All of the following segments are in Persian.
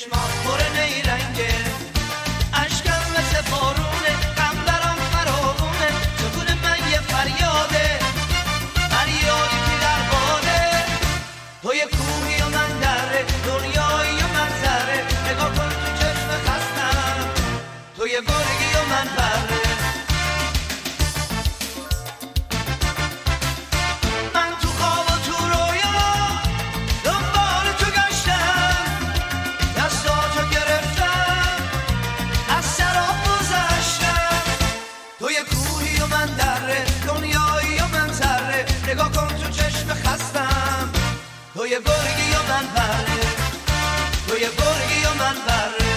چشمام پر نیرنگه، اشکم مثل بارونه، غم برام فراوونه، چگونه من یه فریاده، فریادی که در باده، تو یه کوهی و من دره، دنیایی و من ذره، نگاه کن تو چشم خستم، تو یه برگی و من بره. نگاه کن تو چشم خستم، تو یه برگی و من بره، تو یه برگی و من بره.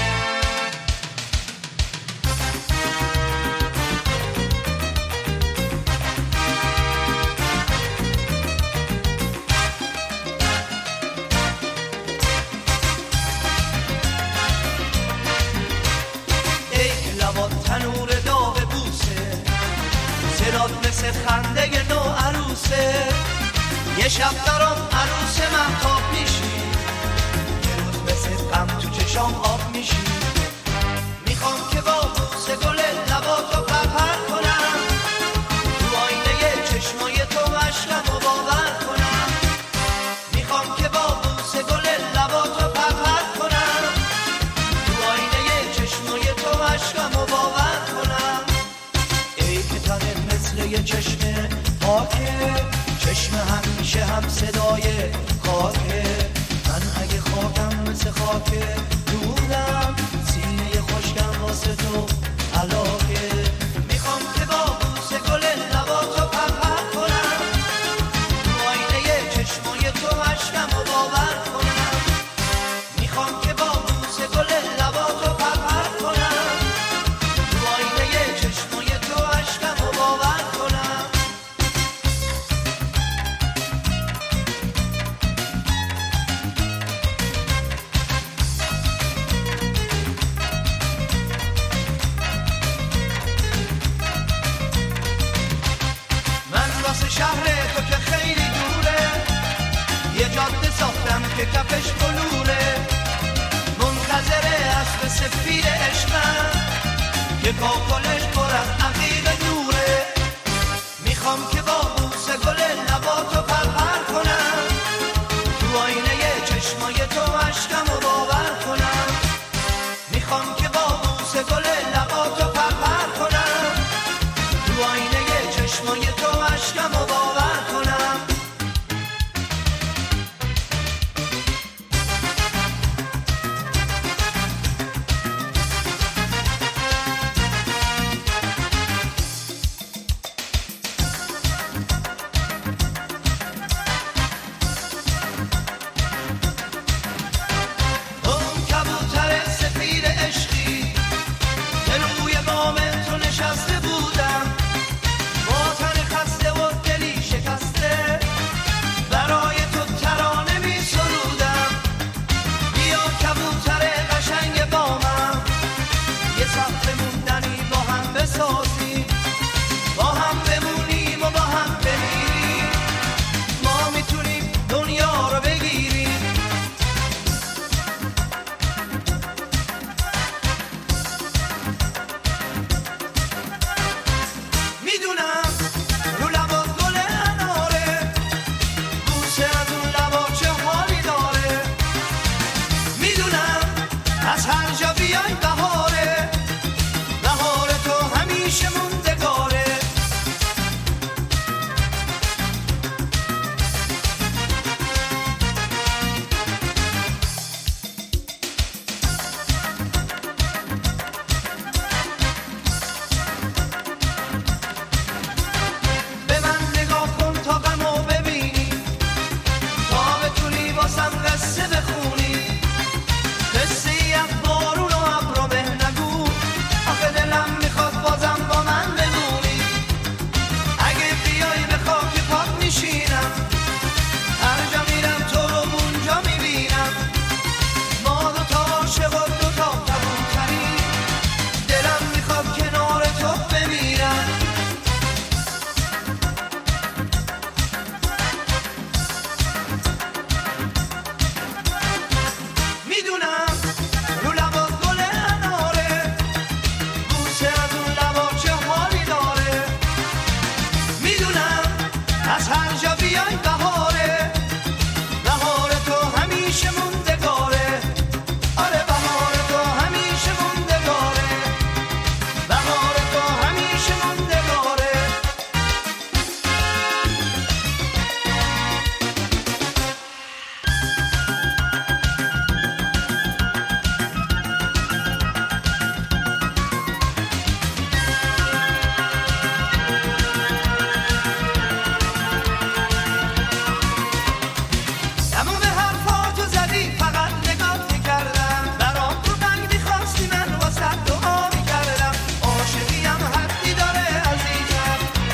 ای لبات تنور داغ بوسه، صدات مثل خنده نو عروسه، یه شب دارم عروس من تاب میشی، یه روز مثل غم تو چشام آب میشی، میخوام که با بوس گل لباتو پرپر کنم، تو آینه چشمای تو عشقمو باور کنم، میخوام که با بوس گل لباتو پرپر کنم، تو آینه چشمای تو عشقمو باور کنم. ای که تنم مثل یه چشمه پاکه، چشم همیشه هم صدای خاکه، من اگه خاکم مثل خاکه دودم، سینه خشکم واسه تو علاقه، میخوام که با بوسه گل لباتو پرپر کنم، تو آینه چشمای تو عشقمو باور کنم، میخوام که با بوسه گل لباتو پرپر کنم، تو آینه چشمای تو عشقمو باور کنم. شهر تو که خیلی دوره، یه جاده ساختم که کفش بلوره، منتظره اسب سفید عشقم که کاکلش پر از عقیق دوره، میخوام که با بوسه گل لباتو پرپر کنم، تو آینه چشمای تو عشقمو باور کنم، میخوام که با بوسه گل لباتو پرپر کنم، تو آینه چشمای تو عشقمو باور کنم.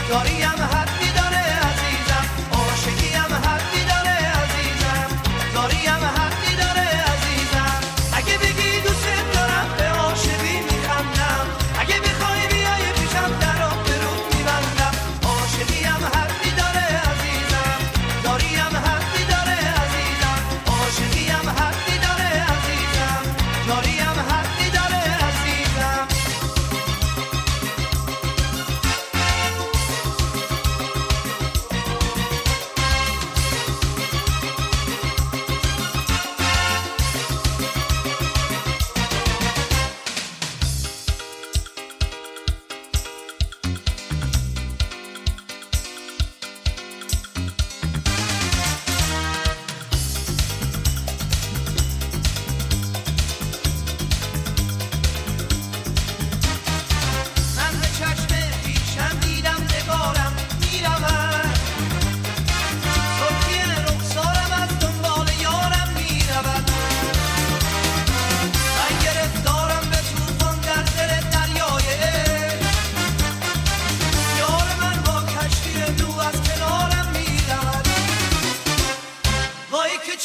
یاریم حدی داره عزیزم، عاشقیم حدی داره عزیزم، یاریم حدی داره عزیزم. اگه بگی دوست دارم به عاشقی میخندم، اگه بخوای بیای پیشم در آب برو میبندم. عاشقیم حدی داره عزیزم، یاریم حدی داره عزیزم، عاشقیم حدی داره عزیزم، یاریم حدی داره عزیزم.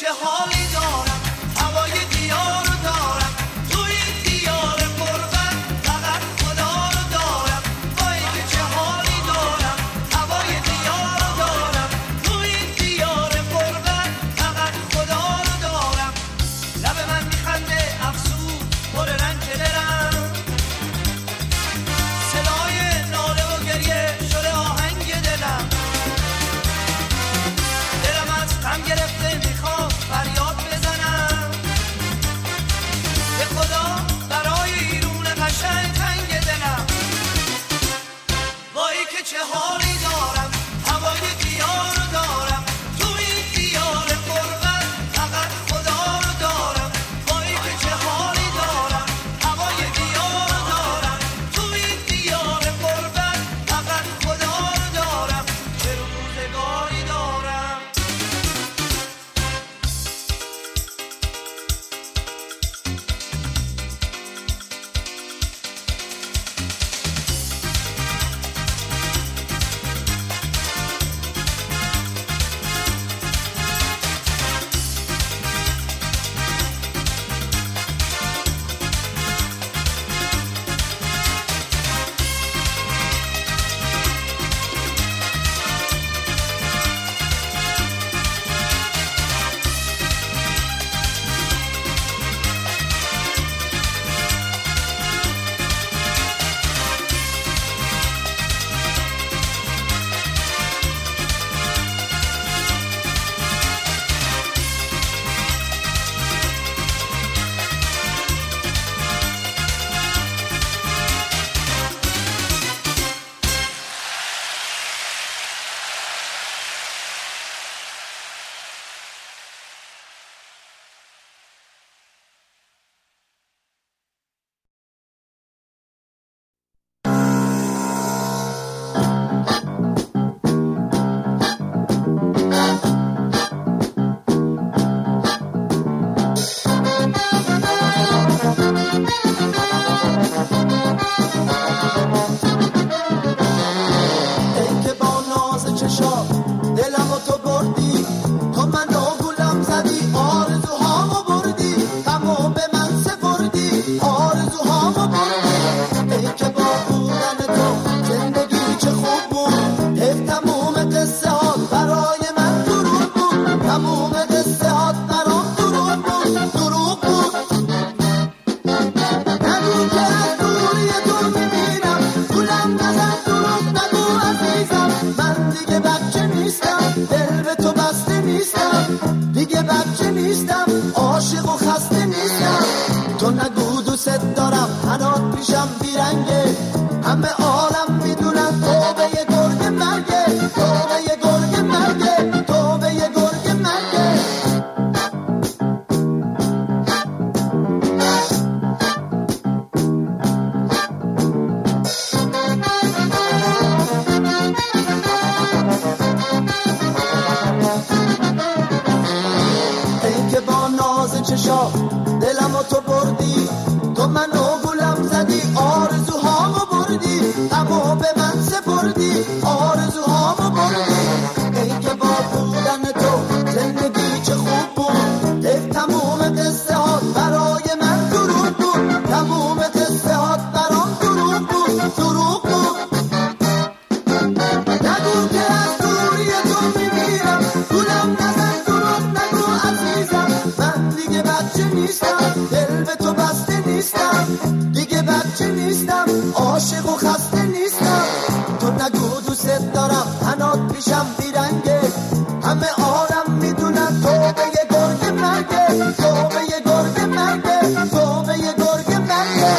چه حالی دارم، هوای دیار رو دارم، توی دیار پرغم فقط خدا رو دارم. وای که چه حالی دارم، هوای دیار رو دارم، توی دیار پرغم فقط خدا رو دارم. لب من میخنده افسون پر رنگ دلم، صدای ناله و گریه شده آهنگ دلم. دلم از غم گرفته میخوام فریاد بزنم، به خدا برای ایرون قشنگ تنگ دلم. وای که چه حالی دارم، هوای دیار رو دارم، توی دیار پرغم فقط خدا رو دارم. وای که چه حالی دارم، هوای دیار رو دارم، توی دیار پرغم فقط خدا رو دارم. چه روزگاری دارم. نگو دوست دارم هنات پیشم بیرنگه، همه آرم میدونن توبه یه گرگ مرگه، توبه یه گرگ مرگه، توبه یه گرگ مرگه.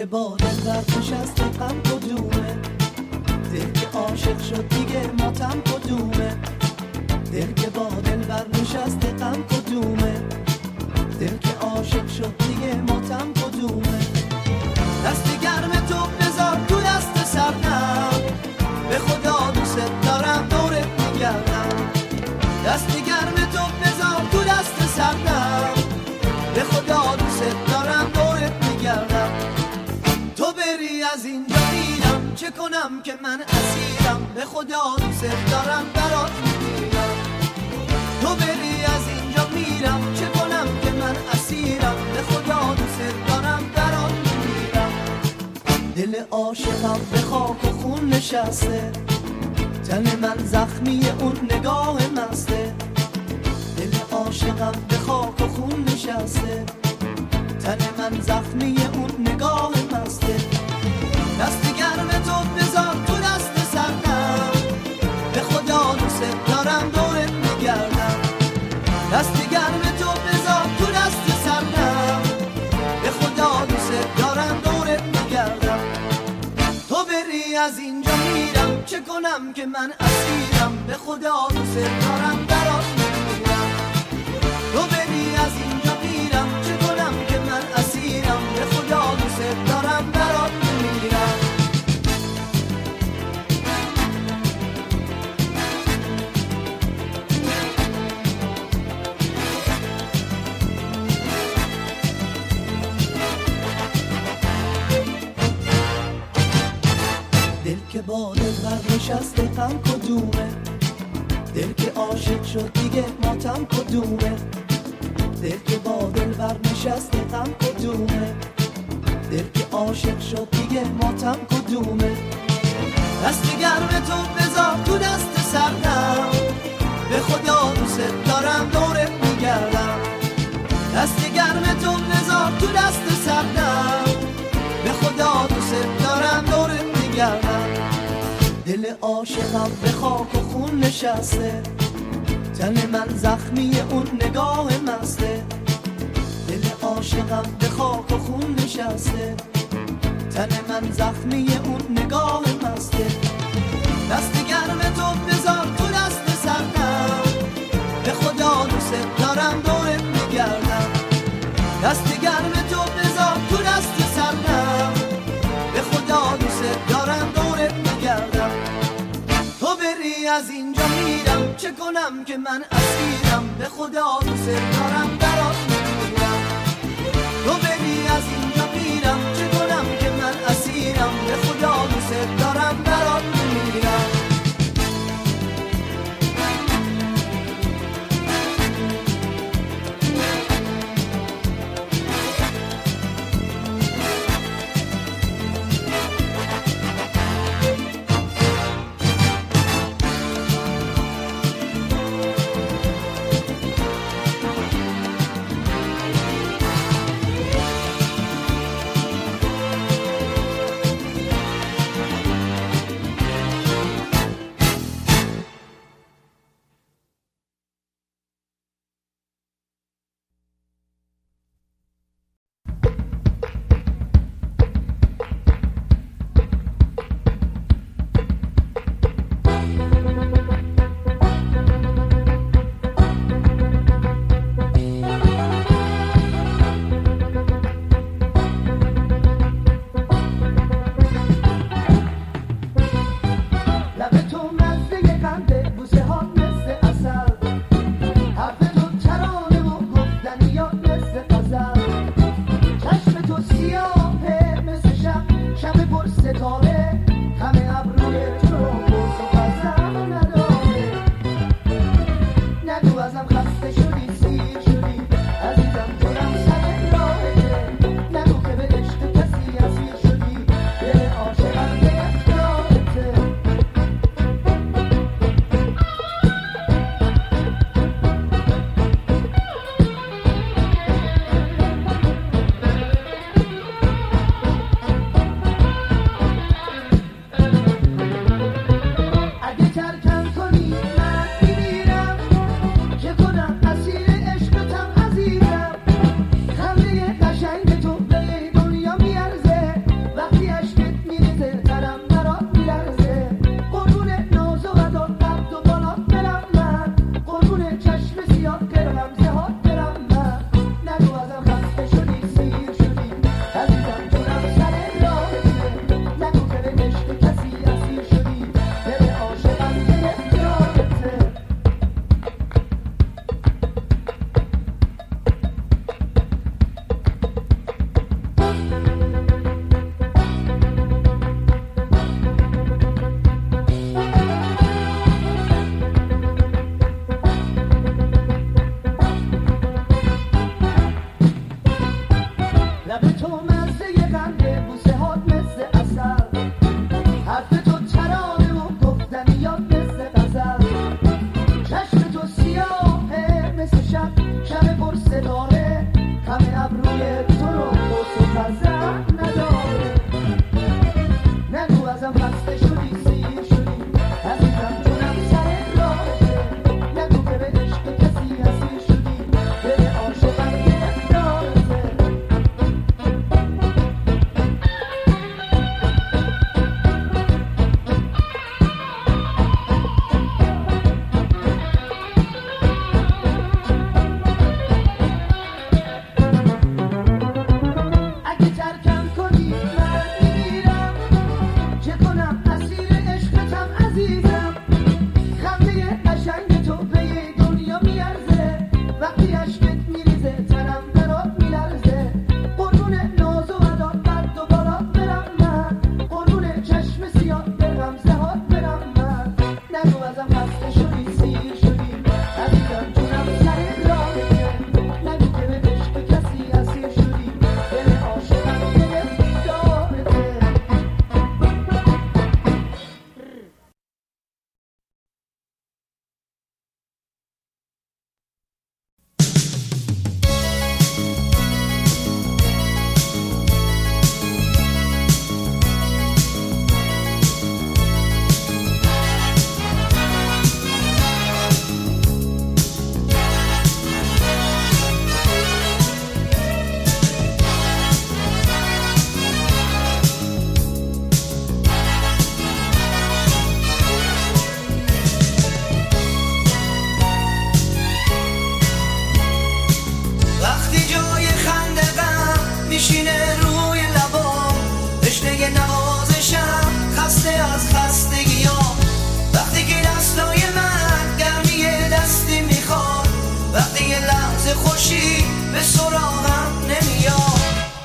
که بادم در نشسته غم کدومه، دل که عاشق شد دیگه ماتم کدومه، دل که بادم در نشسته غم کدومه، دل که عاشق شد دیگه ماتم کدومه. دست گرم تو بذار تو دست سرم، به خدا دوست دارم دورت میگردم. دست گرم تو بذار تو دست سرم، به خدا دوست دارم دورت میگردم. تو بری از اینجا میرم، چه کنم که من اسیرم، به خدا دوست دارم برات میگیرم. تو بری از اینجا میرم، چه کنم که من اسیرم، به خدا دوست دارم برات میگیرم. دل عاشقم به خاک و خون نشسته، تن من زخمی اون نگاه مسته. دل عاشقم به خاک و خون نشسته، تن من زخمی اون نگاه مسته. دست گرم تو بذار تو دست سرم، به خدا دوست دارم دورت میگردم. دست گرم تو بذار تو دست سرم، به خدا دوست دارم دورت میگردم. تو بری از اینجا میرم، چه کنم که من اسیرم، به خدا دوست دارم برات میگردم. تو بری از اینجا میرم، چه کنم که من اسیرم، به خدا دوست دارم برات میگردم. دل که با دل برنشسته غم کدومه، دل که عاشق شد دیگه ماتم کدومه، دل که با دل برنشسته غم کدومه، دل که عاشق شد دیگه ماتم کدومه. دست گرم تو بذار تو دست سرم، به خدا دوست دارم دورت میگردم. دست گرم تو بذار تو دست سرم، به خدا دوست دارم دورت میگردم. دل عاشقم به خاک و خون نشسته، تن من زخمی اون نگاه مسته. دل عاشقم به خاک و خون نشسته، تن من زخمی اون نگاه مسته. دست گرم تو بذار تو دست سرم، به خدا دوست دارم دورت میگردم. دست گرم تو بذار تو دست سرم، به خدا دوست دارم دورت میگردم. تو بری از اینجا میرم، چه کنم که من اسیرم، به خدا دوست دارم برات میگردم. تو بری از اینجا میرم، چه کنم که من اسیرم، به خدا دوست دارم برات میگردم.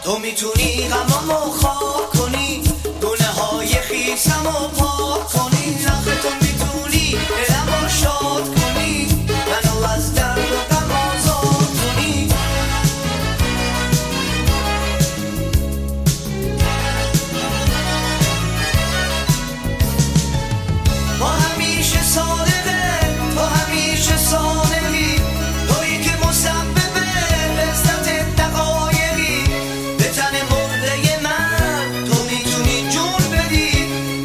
تو میتونی غمامو خاک کنی، گناههای خیسمو پاک کنی، زخمتو میتونی دلمو شاد کنی، منو از درد و غم آزاد کنی. تو همیشه صادقه، تو همیشه صادقی، تویی که مسبب لذت دقایقی. به تن مرده من تو میتونی جون بدی،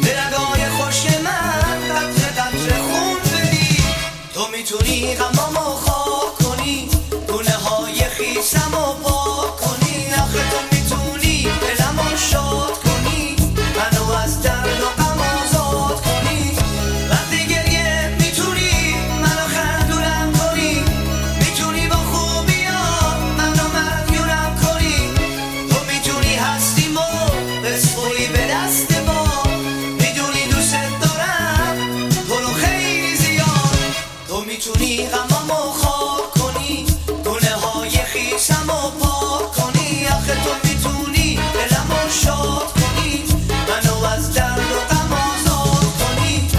به رگای خوش من قطره قطره خون بدی. تو میتونی غمامو خاک کنی، گونه‌های خیسمو پاک کنی، آخه تو میتونی دلمو شاد کنی، منو از درد و غم آزاد کنی. وقتی گریه میتونی منو خندونم کنی، میتونی با خوبیات منو مدیونم کنی. تو میتونی هستیمو بسپوری به دست ما، میدونی دوست دارم تو رو خیلی زیاد. تو میتونی غمامو خاک کنی، گونه‌های خیسمو پاک کنی، آخه تو میتونی دلمو شاد کنی، منو از درد و غم آزاد کنی.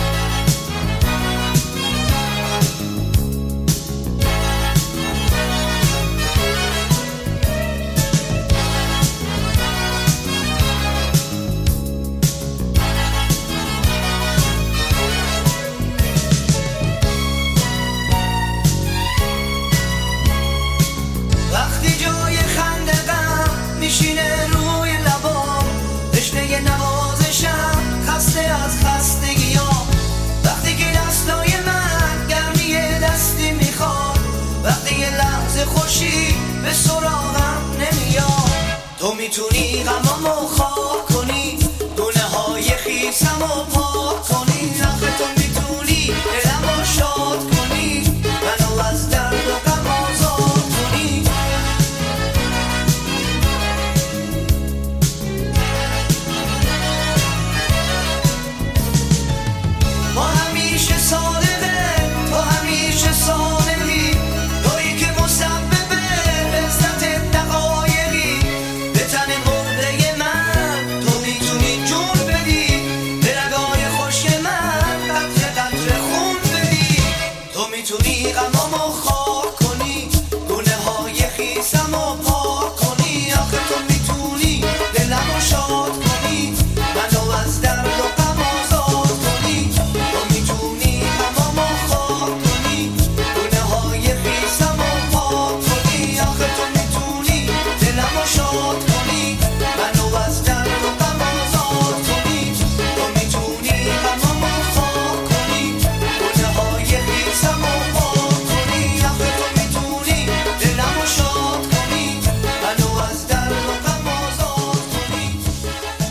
وقتی جای خنده غم میشینه روی لبام، تشنه نوازشم خسته از خستگی‌ام. وقتی که دستای من گرمی دستی میخواد، وقتی یه لحظه خوشی به سراغم نمیاد. تو میتونی غمامو خاک کنی، گونه‌های خیسمو پاک کنی، آخه تو میتونی دلمو شاد کنی، منو از درد و غم آزاد کنی. تو همیشه صادقه، تو همیشه صادقی، تویی که مسبب لذت دقایقی. به تن مرده من تو میتونی جون بدی، به رگای خوش من قطره قطره خون بدی. تو میتونی غمامو خاک کنی، گونه‌های خیسمو پاک کنی، آخه تو میتونی دلمو شاد کنی، منو از درد و غم آزاد کنی. تو میتونی غمامو خاک کنی، گونه‌های خیسمو پاک کنی، آخه تو میتونی دلمو شاد کنی، منو از درد و غم آزاد کنی. تو میتونی غمامو خاک کنی، گونه‌های خیسمو پاک کنی، آخه تو میتونی دلمو شاد کنی، منو از درد و غم آزاد کنی.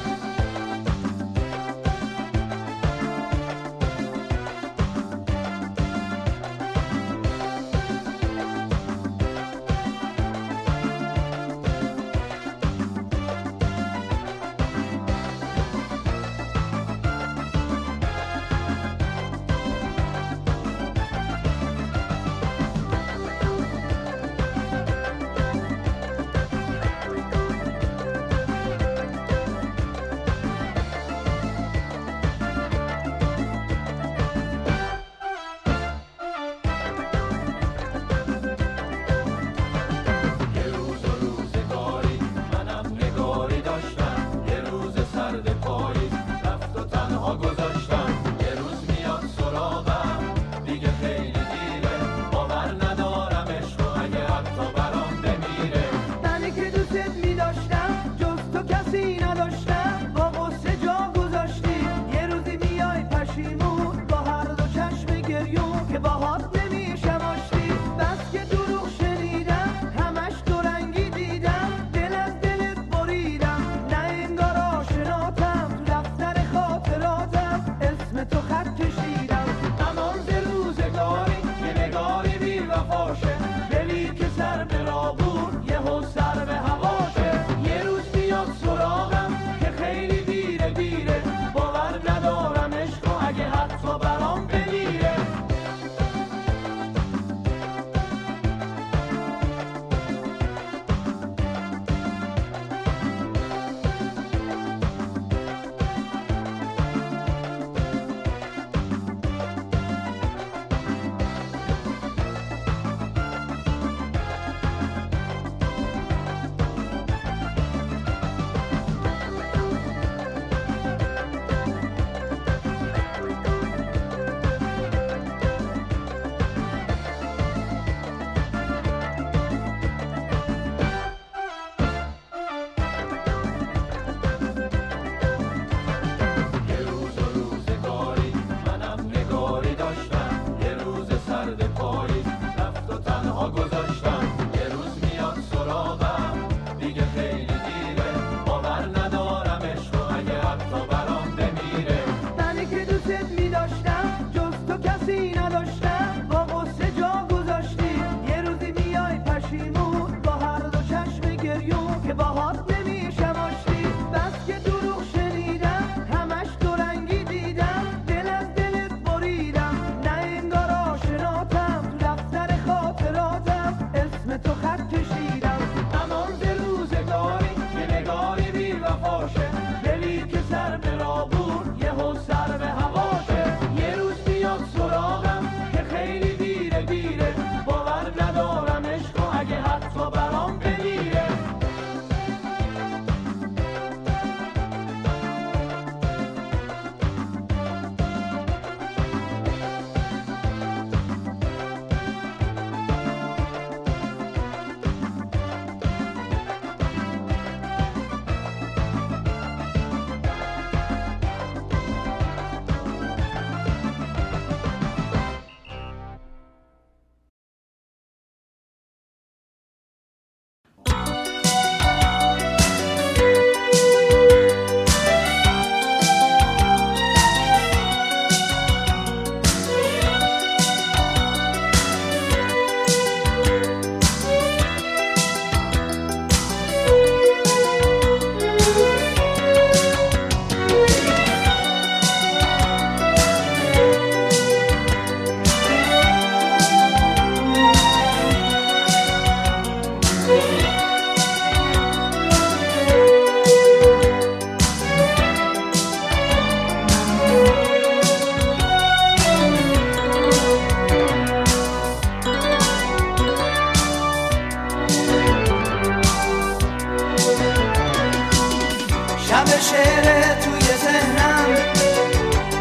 شب شعر توی ذهنم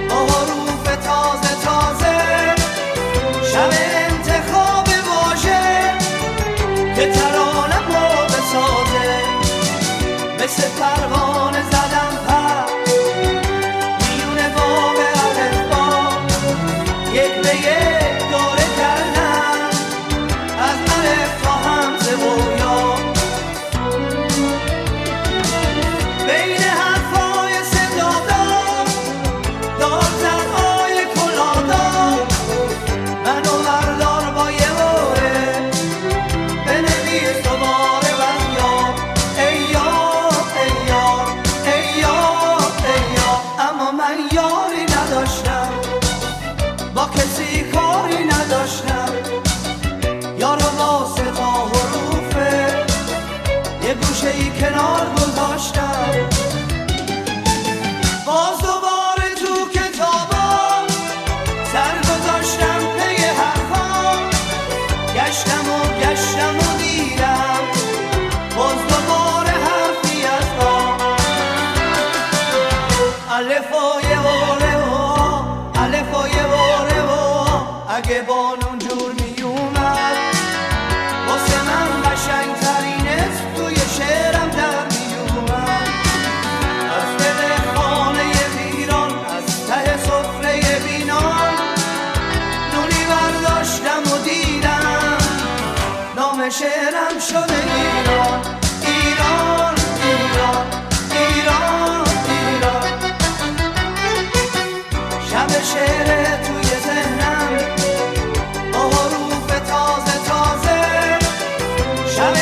با حروف تازه تازه، شب انتخاب واژه که ترانم رو بسازه، مثل پروانه زدم پر میون وام الفبا، یک به یک دوره کردم از الف تا همزه و یا، ای کنار گذاشتم. باز دوباره تو کتابم سر گذاشتم پی حرفام، گشتم و دیدم باز دوباره حرفی از ما، الف و یه و ر و آ، الف و یه و ر و آ. اگه بانون جور می اومد واسه من قشنگ‌ترین شعرم در میومد، از دل خانه ویران، از ته سفره بینان، نونی برداشتم و دیدم نام شعرم شده ایران. ایران ایران ایران ایران، شب شعر توی ذهنم با حروف تازه تازه، شب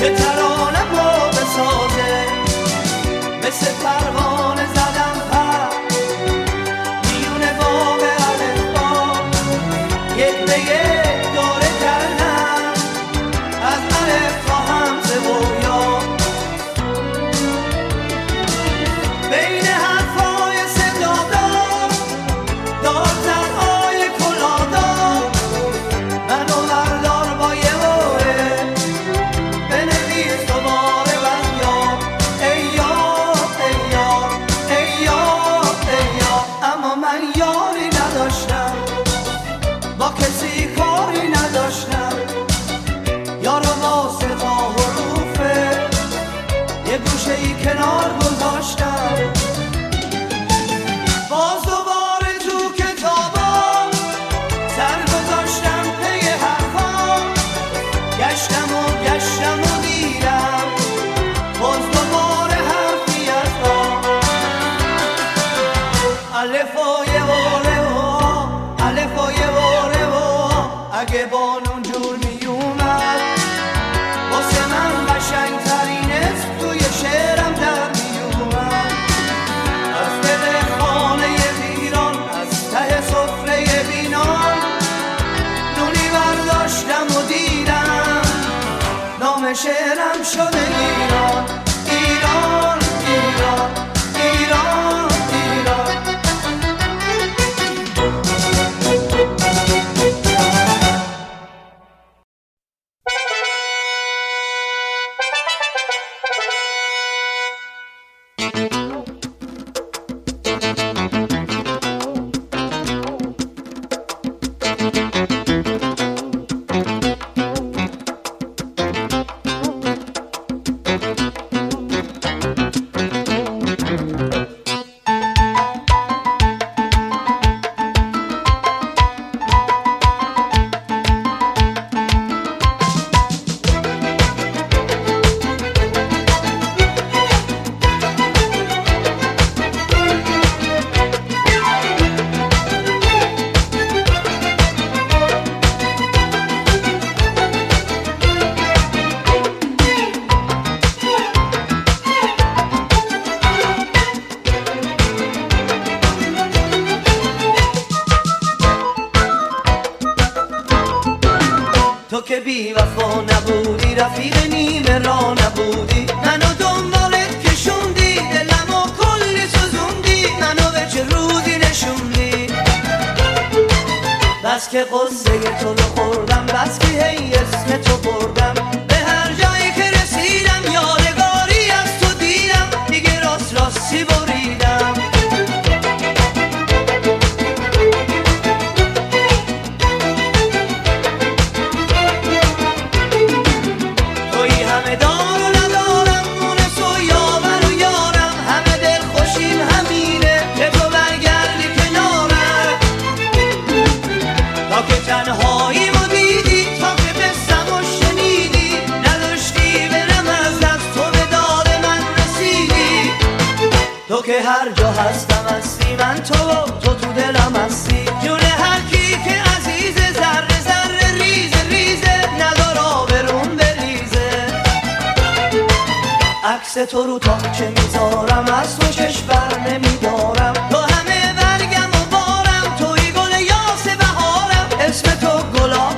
که ترانم رو بسازه، مثل پروانه زدم پر میون وام الفبا، یک به یک دوره کردم از الف تا همزه و یا، بین حرفای صدادار دارترهای کلادار، منو بردار با یه وره کنار گذاشتم. باز دوباره تو کتابم سر گذاشتم پی حرفام، گشتم و دیدم باز دوباره حرفی از ما، الف و یه و ر و آ، الف و یه و ر و آ. اگه بانون جور می اومد واسه من قشنگ‌ترین اسم توی شعرم شعرم شده ایران. ایران ایران ایران ایران، بس که هی اسم تو بردم، به هر جایی که رسیدم یاد هر جا هستم هستی، من تو تو دلم هستی، جون هر کی که عزیز، ذره ذره ریزه ریزه، ندار آبرون بریزه. عکس تو رو تا چه میذارم، از تو چشم بر نمیدارم، با همه برگم و بارم، توی گل یاس بهارم، اسم تو گلاب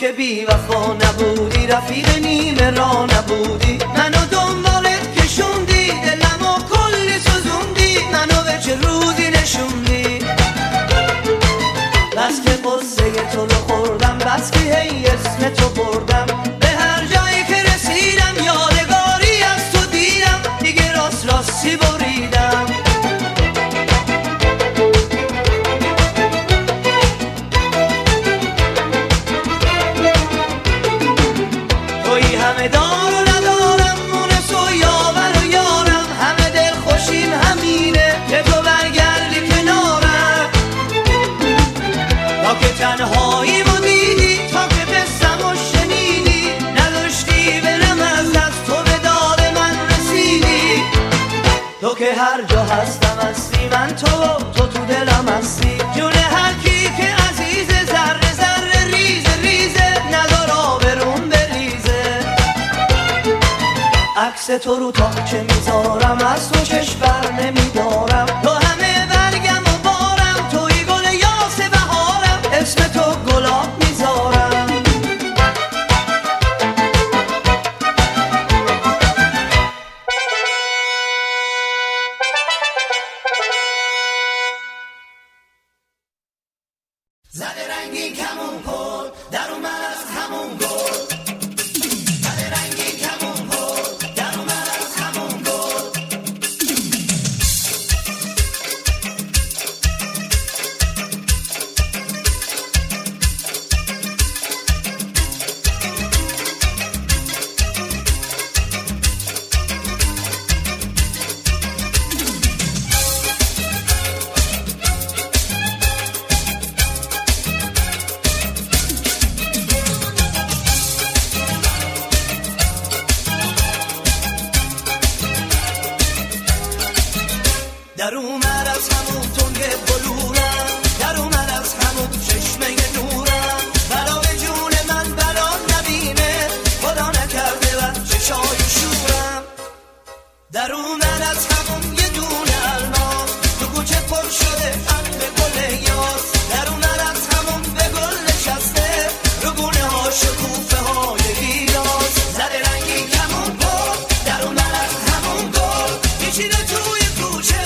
که بی وفا نبودی، رفیق نیمه را نبودی، منو دنبالت کشوندی، دلمو کلی سوزوندی، منو به چه روزی نشوندی. بس که قصه تو رو خوردم، بس که هی اسم تو بردم، به هر جایی که رسیدم یادگاری از تو دیدم، دیگه راستی بریدم. همه دار و ندارم، مونس و یاور و یارم، همه دل خوشیم همینه که تو برگردی کنارم. تا که تنهاییم و دیدی، تا که قصم و شنیدی، نداشتی برم از دست، تو به داد من رسیدی. تو که هر جا هستم هستی، من تو تو دلم هستی، جون هر کی که عزیز، ذره ذره ریزه ریزه، ندار آبرون بریزه. عکس تو رو تا چه میذارم، از تو چشم بر نمیدارم، با همه برگم و بارم، توی گل یاس بهارم، اسم تو گلاب میذارم. زده رنگی کمون پل در اومد از همون گل، در اومد از همون تنگ بلورم، در اومد از همون چشمه نورم، بلا به جون من بلا نبینه، خدا نکرده و چشای شورم. در اومد از همون یه دونه الماس، تو کوچه پر شده عطر گل یاس، در اومد از همون به گل نشسته، رو گونه ها شکوفه های گیلاس. زده رنگی کمون بود، در اومد از همون گل، میچینه توی کوچه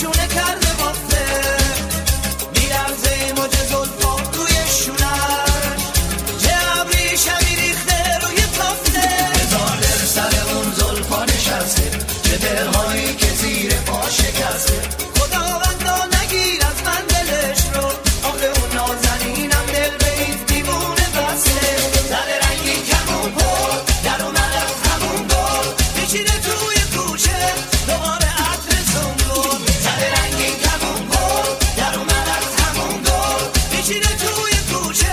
شونه کرده بافته، میرزه موج زلفات توی شونه. میشینه توی کوچه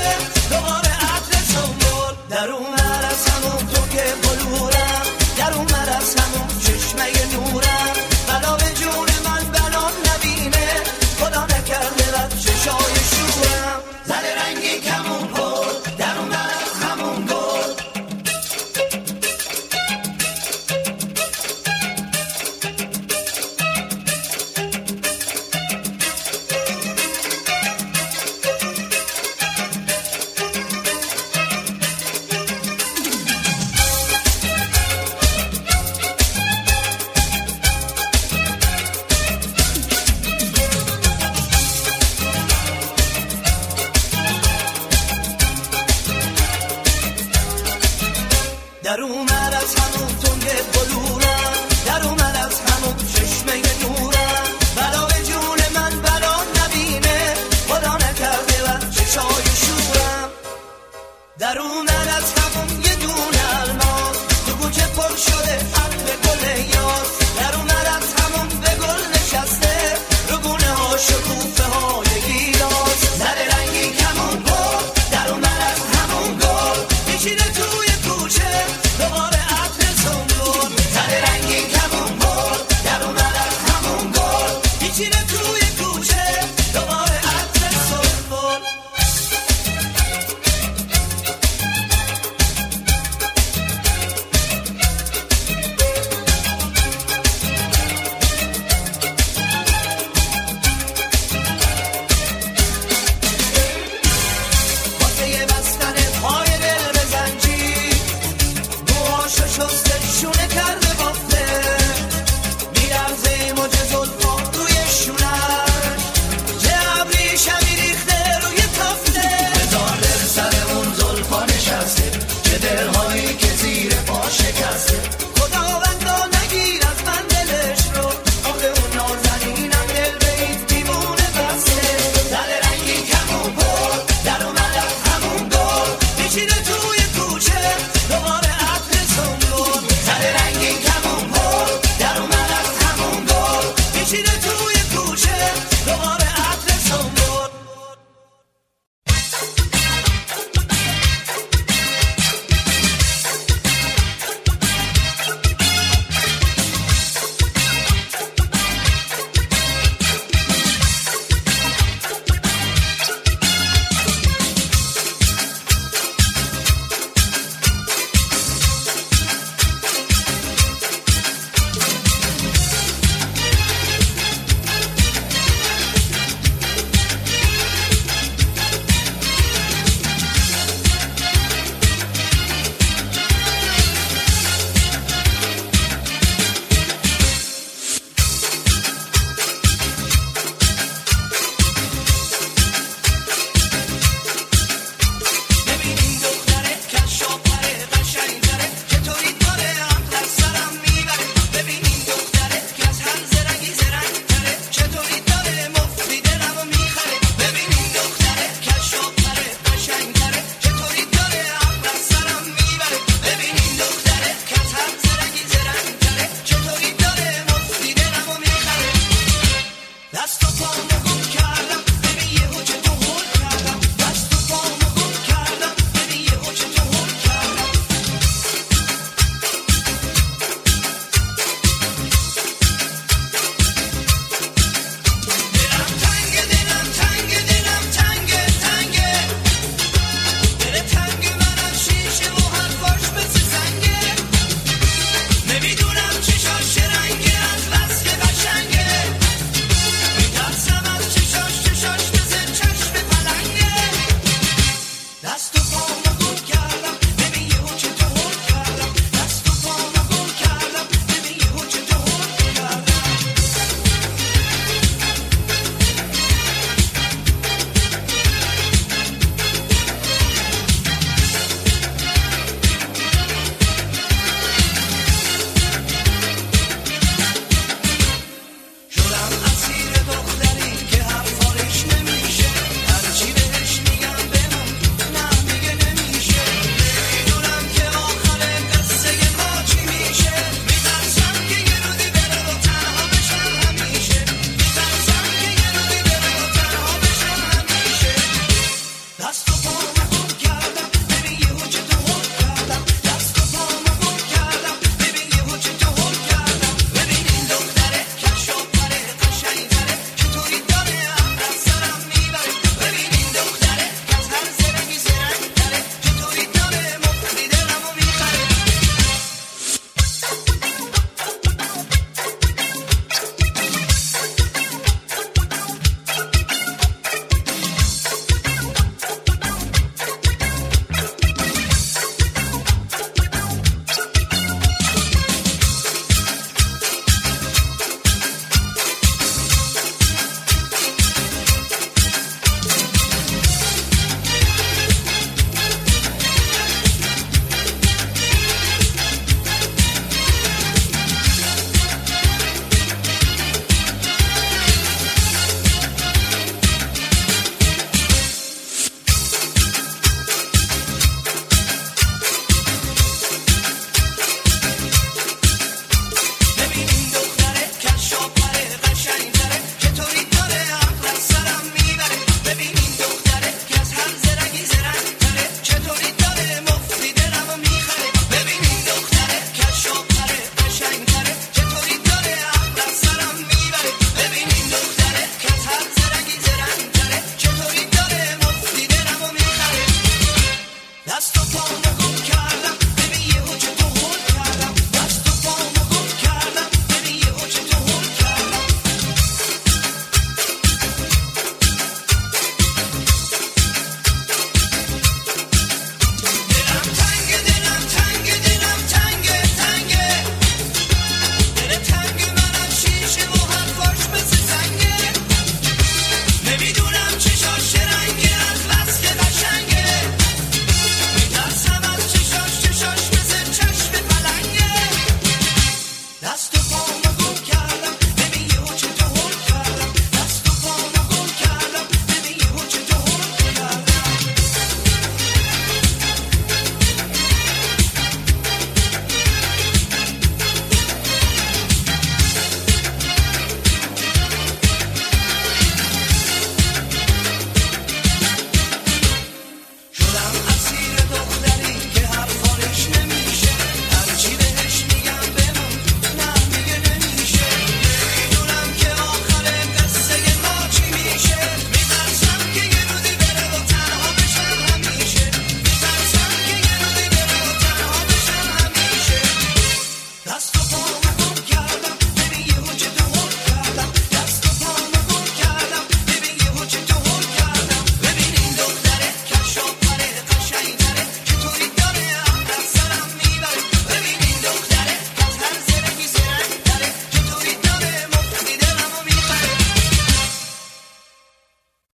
دوباره عدل سنبول در اومد از همون تو که بلورم در اومد از همون چشمه نورم بلا به جون من بلا نبینه خدا نکرده بد چشای شورم زده رنگی کمون بود در اومد از همون گل در اومد